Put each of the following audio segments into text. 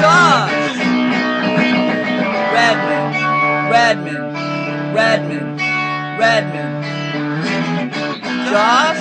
Does Redman Does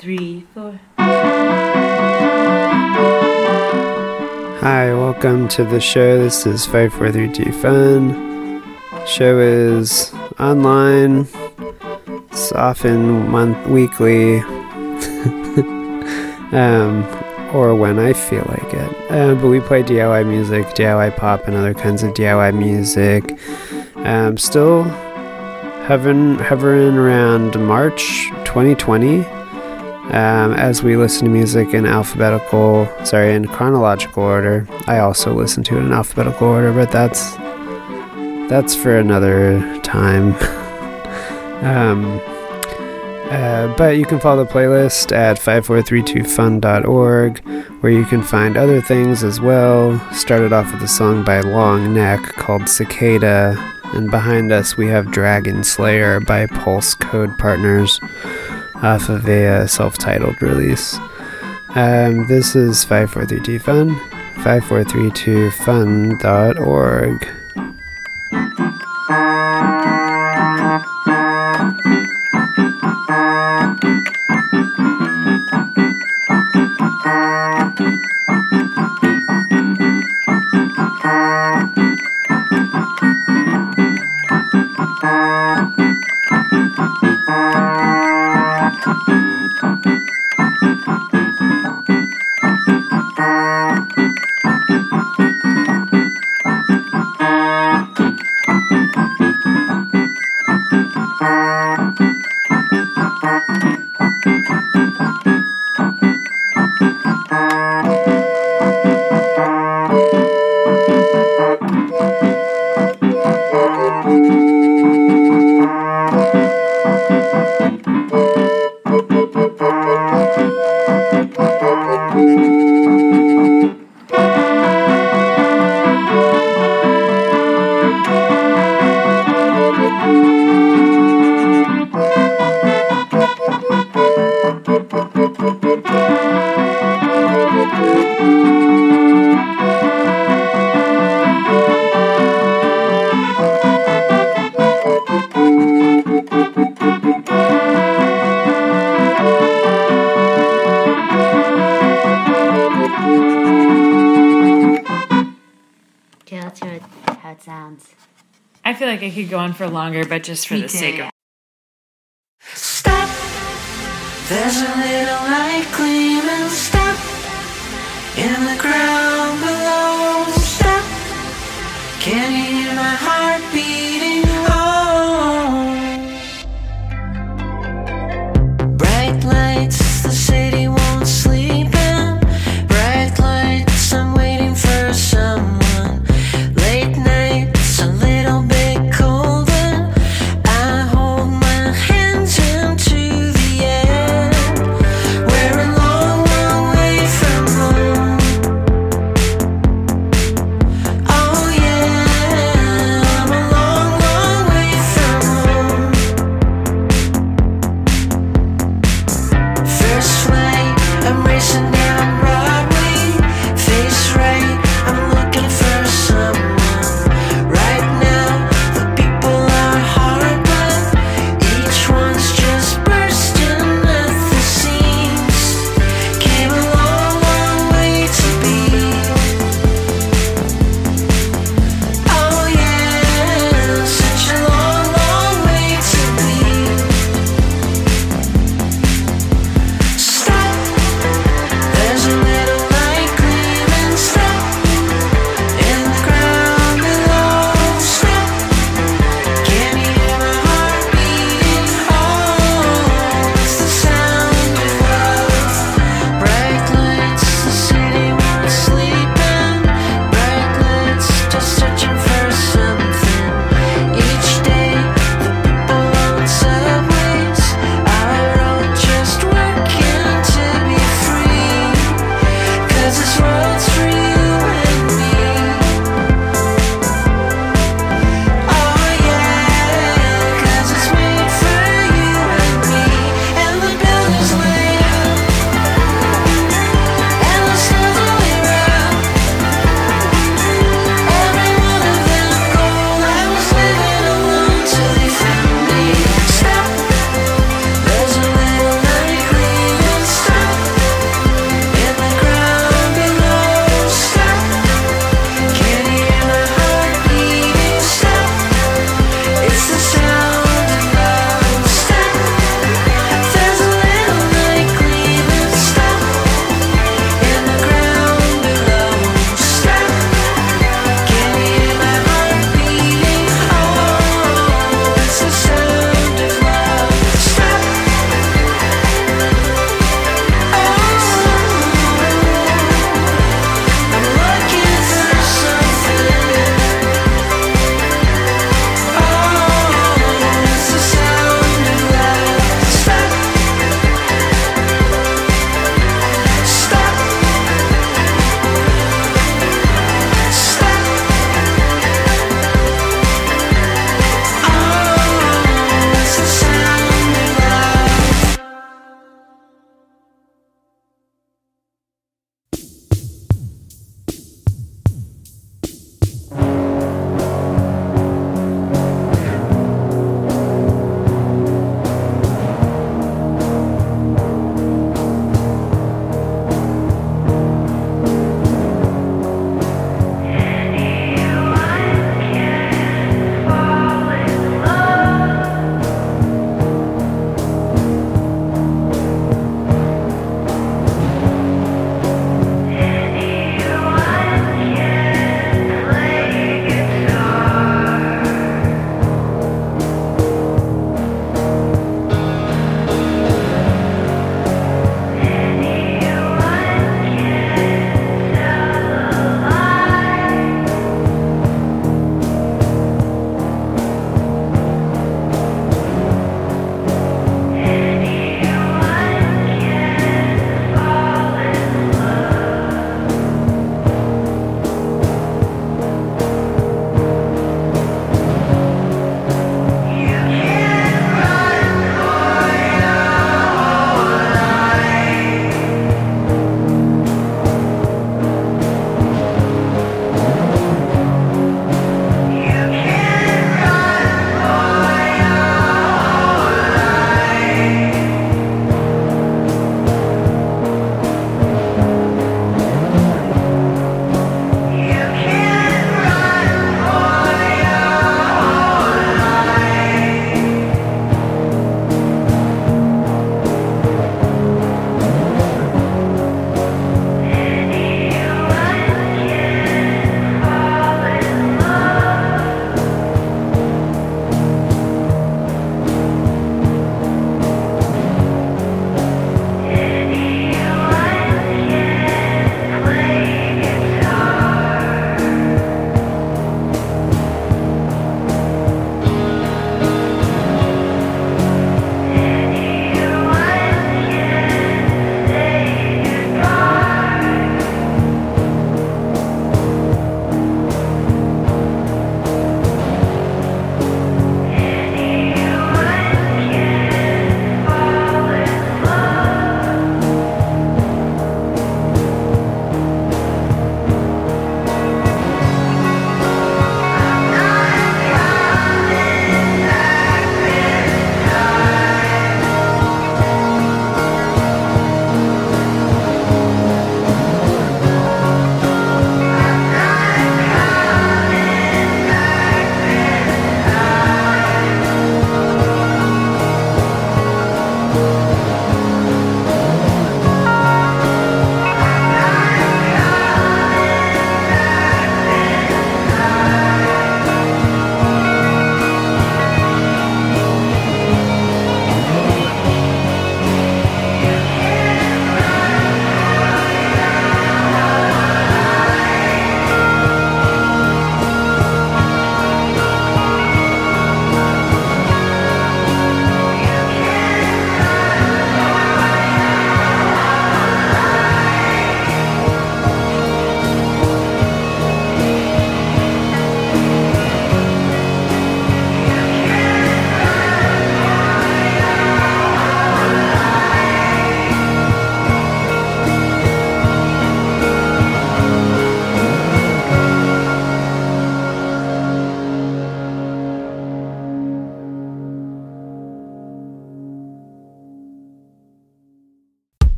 3, 4. Hi, welcome to the show. This is 5432Fun. The show is online. It's often weekly, or when I feel like it. But we play DIY music, DIY pop, and other kinds of DIY music. Still hovering around March 2020. As we listen to music in chronological order. I also listen to it in alphabetical order, but that's for another time. But you can follow the playlist at 5432Fun.org, where you can find other things as well. Started off with a song by Long Neck called Cicada, and behind us we have Dragon Slayer by Pulse Code Partners, off of a self-titled release. This is 5432Fun, 5432Fun.org. I feel like I could go on for longer, but just for the sake of... Stop! There's a little light gleaming. Stop! In the ground below. Stop! Can you hear my heart beating? Oh! Bright lights, the city won't sleep in. Bright lights, I'm waiting for someone.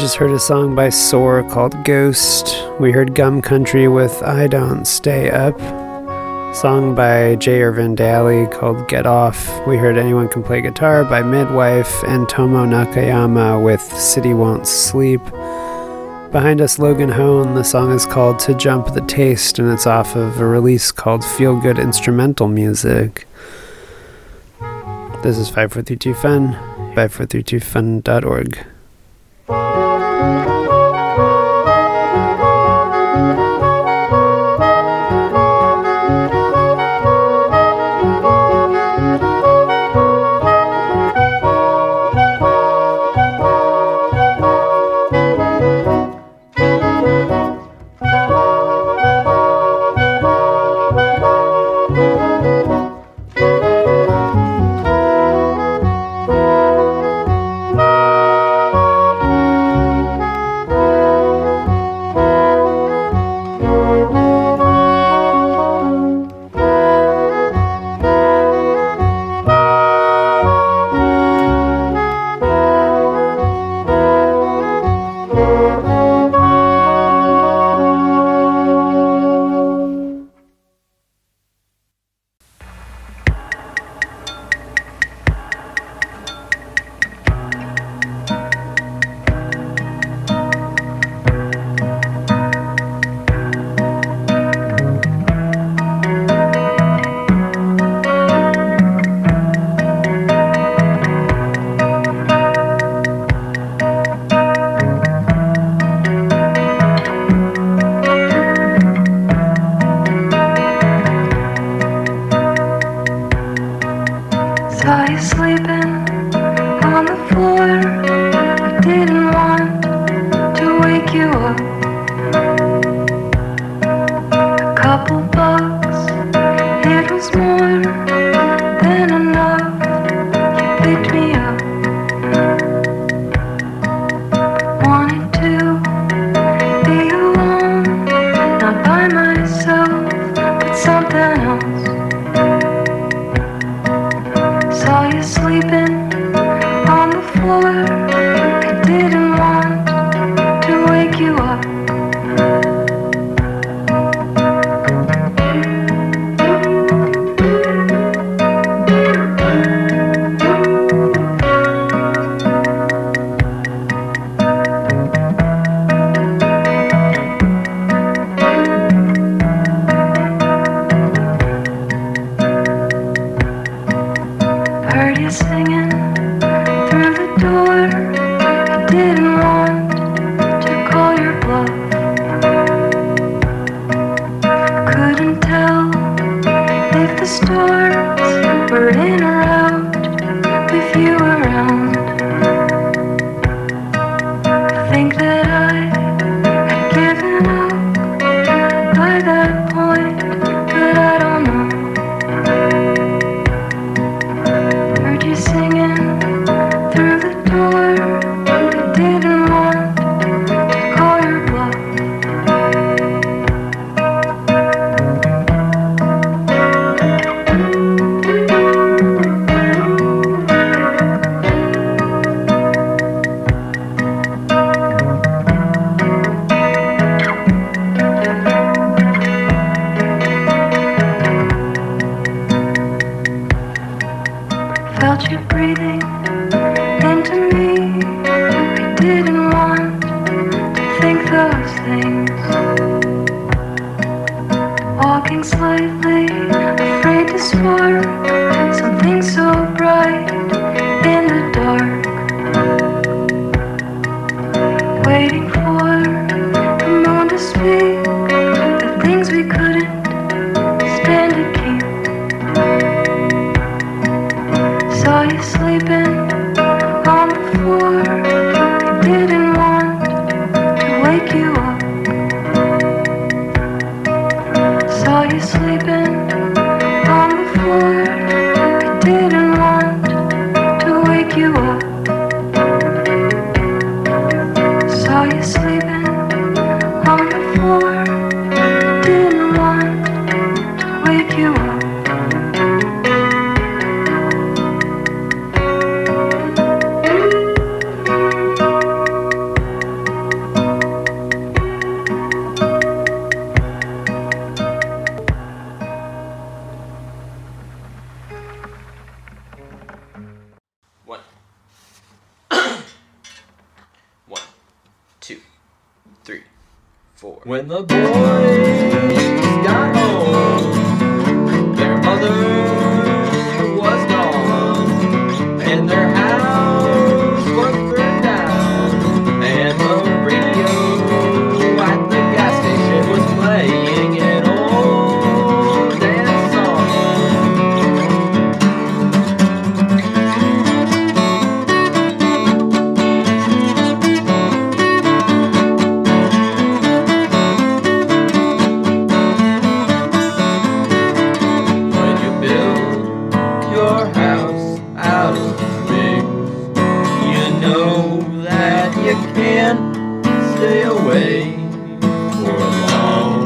just heard a song by Sore called Ghost. We heard Gum Country with I Don't Stay Up. Song by J. Irvin Daly called Get Off. We heard Anyone Can Play Guitar by Midwife and Tomo Nakayama with City Won't Sleep. Behind us, Logan Hone. The song is called To Jump the Taste, and it's off of a release called Feel Good Instrumental Music. This is 5432 Fun, 5432Fun.org. Sleeping When the boys got home, their mother was gone, and their house was burned down, and the radio at the gas station was playing an old dance song. When you build your house out of bricks, you know that you can't stay away for long.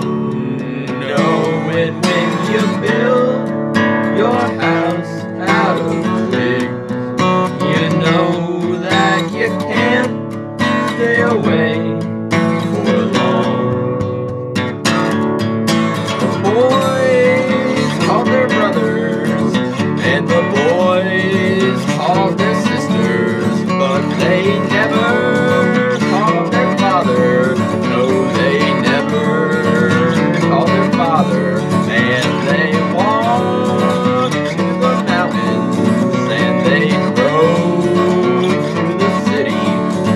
No, and when you build your house out of bricks, you know that you can't stay away for long. The boys called their brothers, and the boys called their sisters, but they never called their father. No, they never called their father. And they walked to the mountains, and they drove through the city,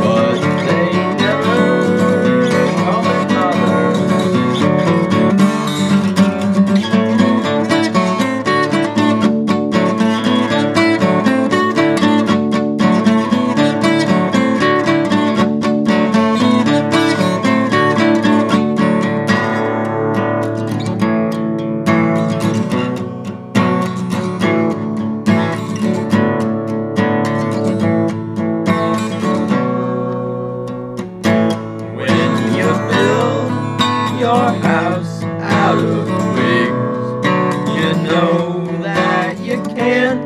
but they never called their father. When you build your house out of twigs, you know that you can't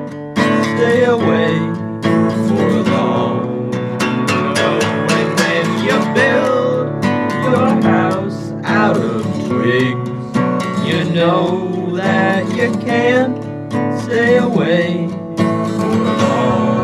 stay away for long. No, and when you build your house out of twigs, you know that you can't stay away for long.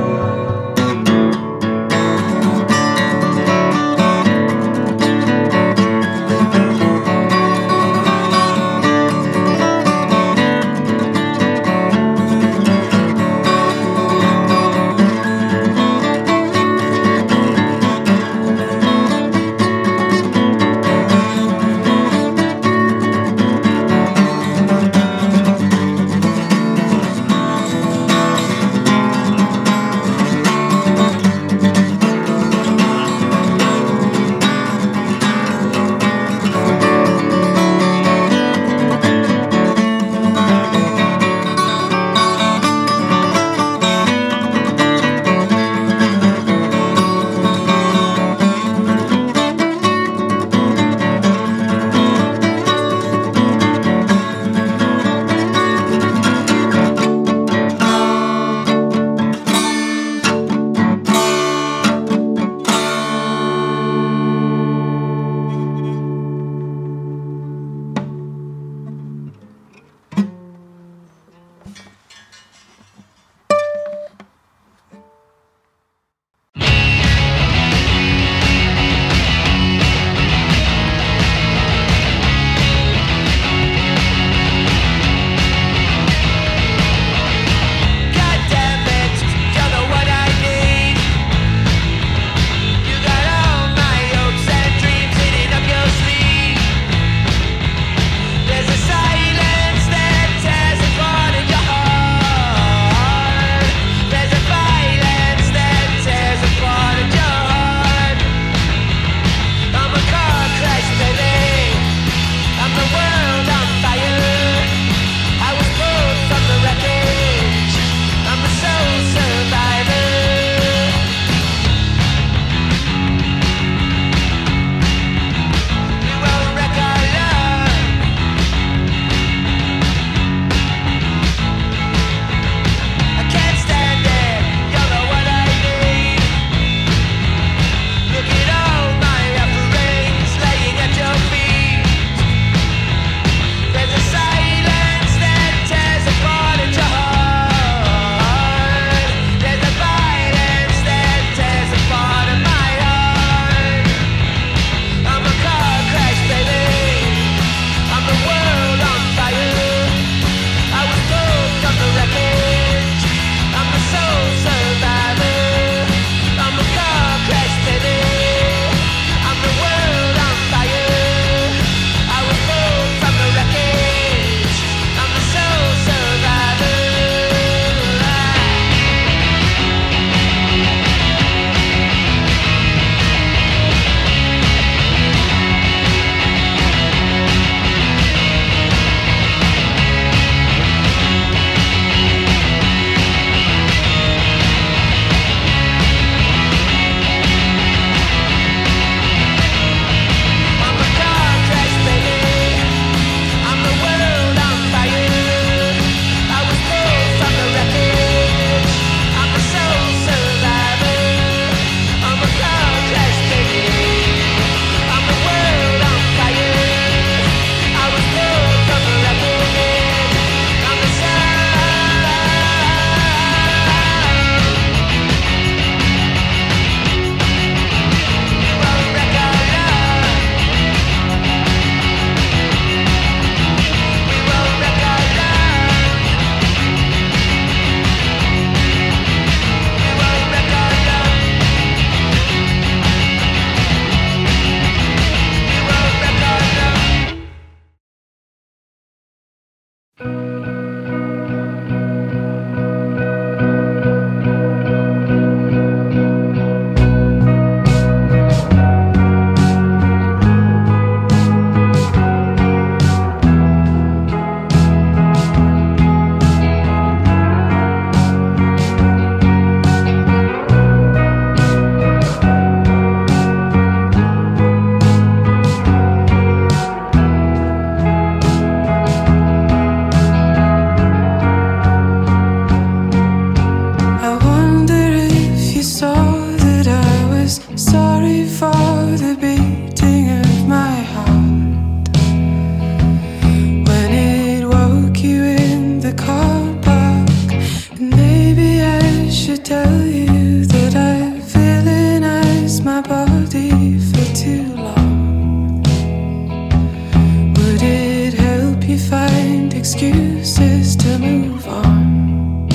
excuses to move on.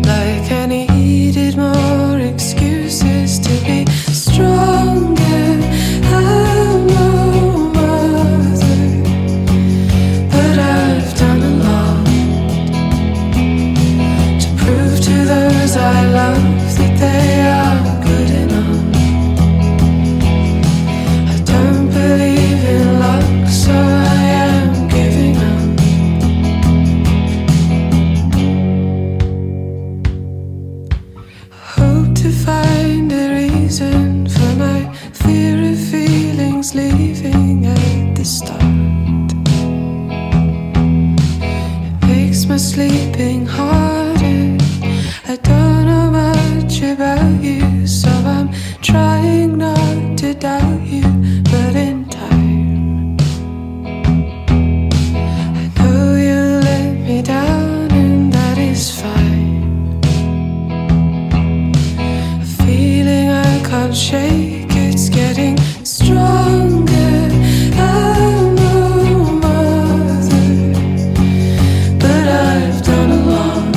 Like I needed more excuses to be stronger. I'm no mother, but I've done a lot to prove to those I love that they are good enough. Leaving at the start, it makes my sleeping harder. I don't know much about you, so I'm trying not to doubt you, but in time I know you let me down, and that is fine. A feeling I can't shake, it's getting stronger. I'm no mother, but I've done a lot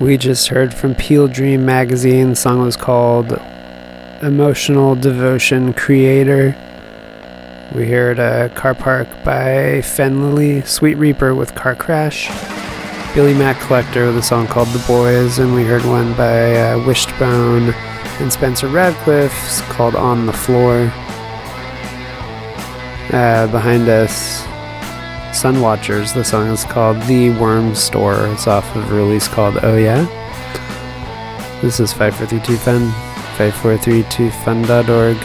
We just heard from Peel Dream Magazine. The song was called Emotional Devotion Creator. We heard Car Park by Fenlily, Sweet Reaper with Car Crash, Billy Mack Collector with a song called The Boys, and we heard one by Wished Bone and Spencer Radcliffe called On the Floor. Behind us, Sun Watchers. The song is called The Worm Store. It's off of a release called Oh Yeah. This is 5432 Fun, 5432Fun.org.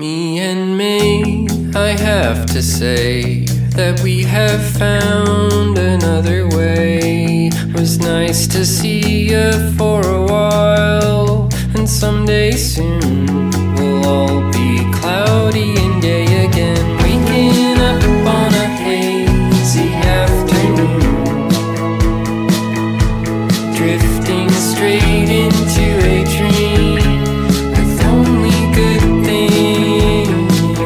Me and May, I have to say that we have found another way. Was nice to see you for a while, and someday soon we'll all be cloudy and gay again. Waking up on a hazy afternoon, drifting straight into a dream. Believe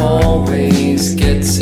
all these years I've been a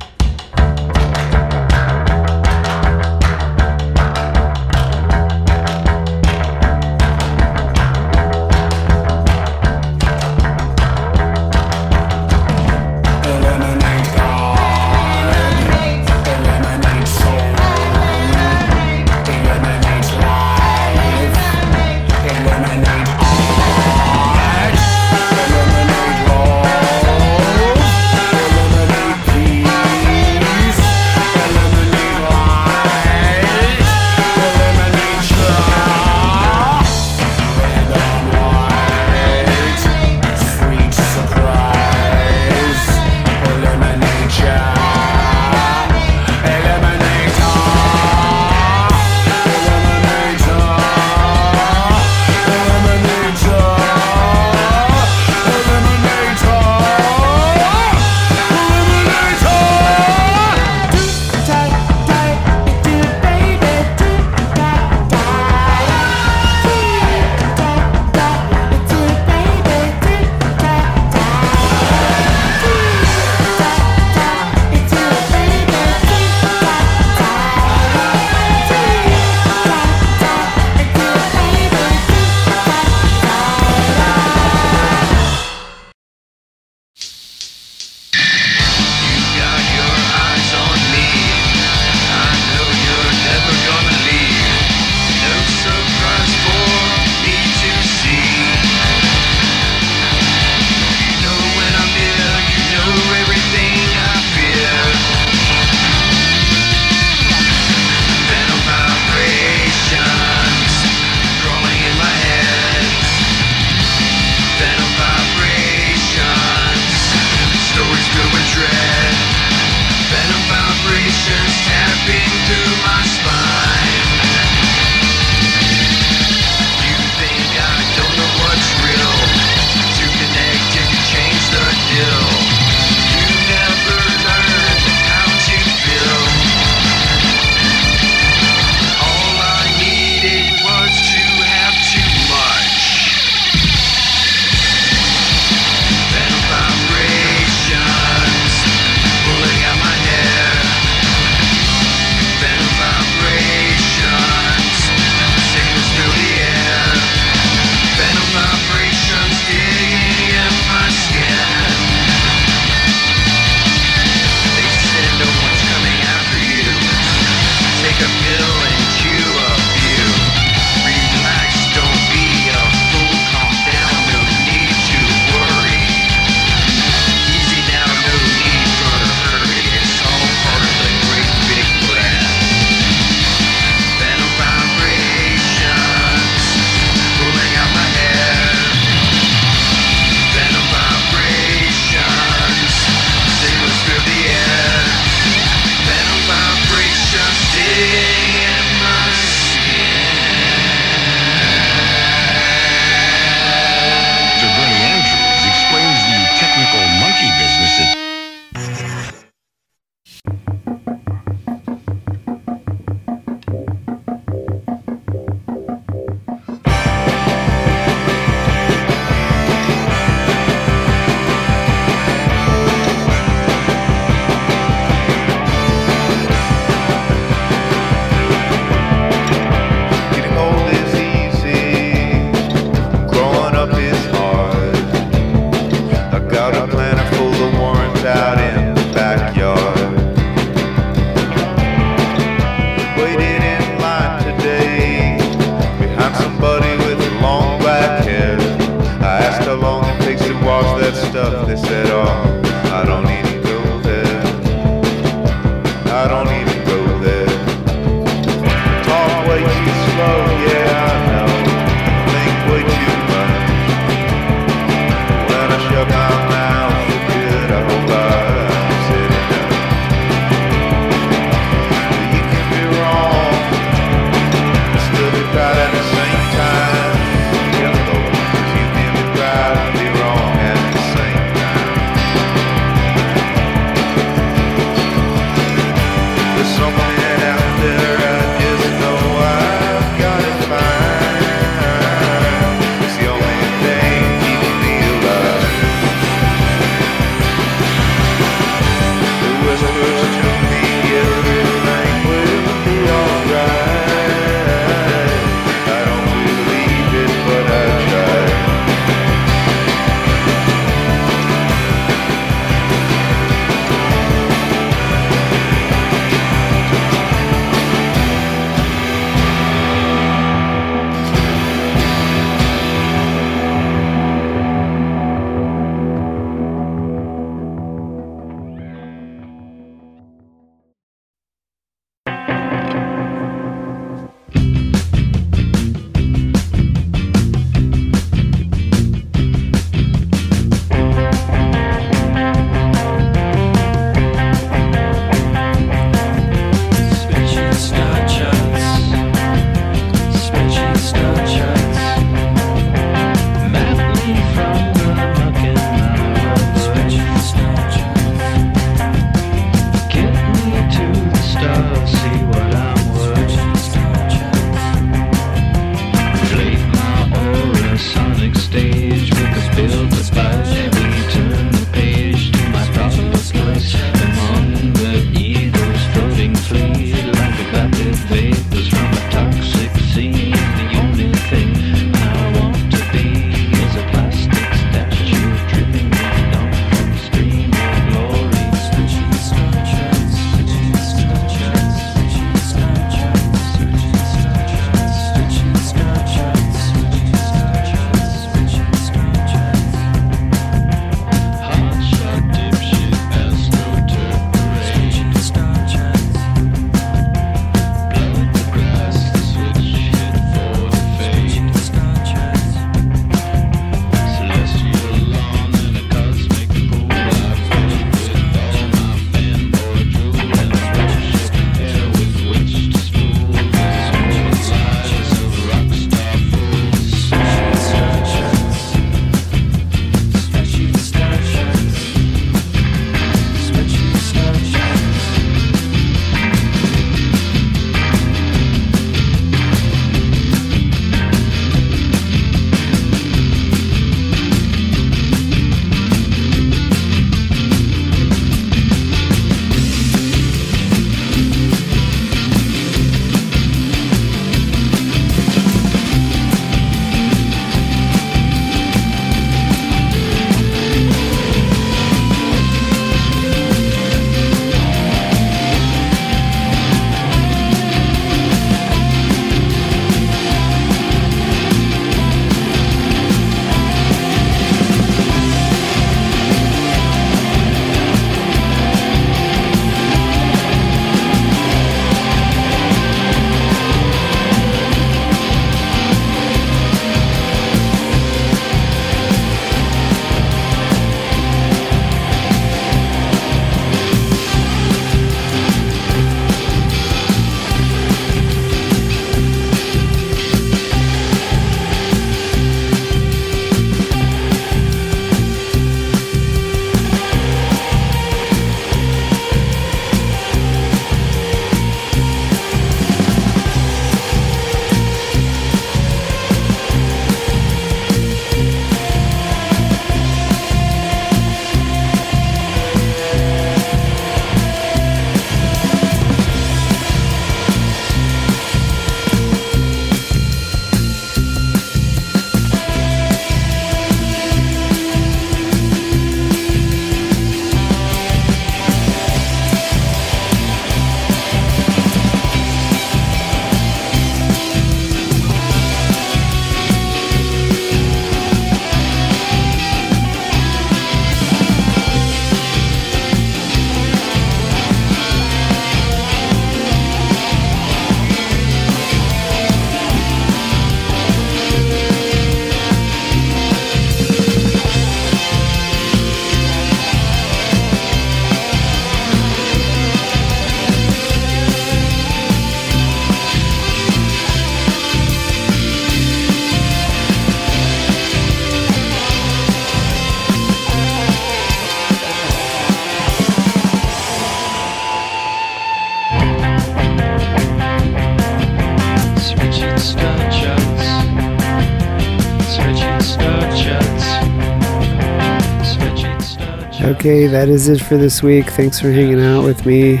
Okay, that is it for this week. Thanks for hanging out with me.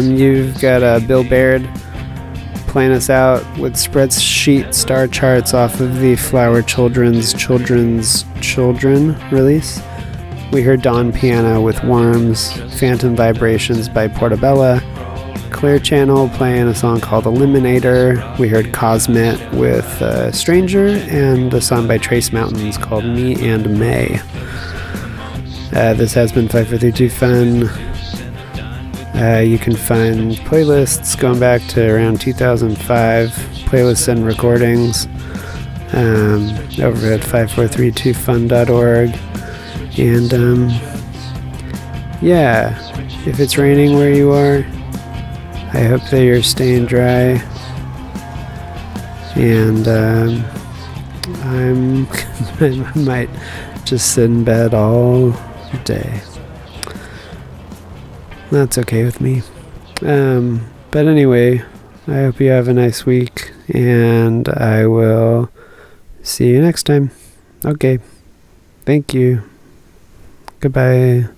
You've got Bill Baird playing us out with Spreadsheet Star Charts off of the Flower Children's release. We heard Dawn Piano with Worms, Phantom Vibrations by Portobello, Clear Channel playing a song called Eliminator. We heard Cosmet with Stranger, and a song by Trace Mountains called Me and May. This has been 5432 Fun. You can find playlists going back to around 2005, playlists and recordings over at 5432Fun.org. And yeah, if it's raining where you are, I hope that you're staying dry. And I might just sit in bed all day. That's okay with me. But anyway, I hope you have a nice week, and I will see you next time. Okay. Thank you. Goodbye.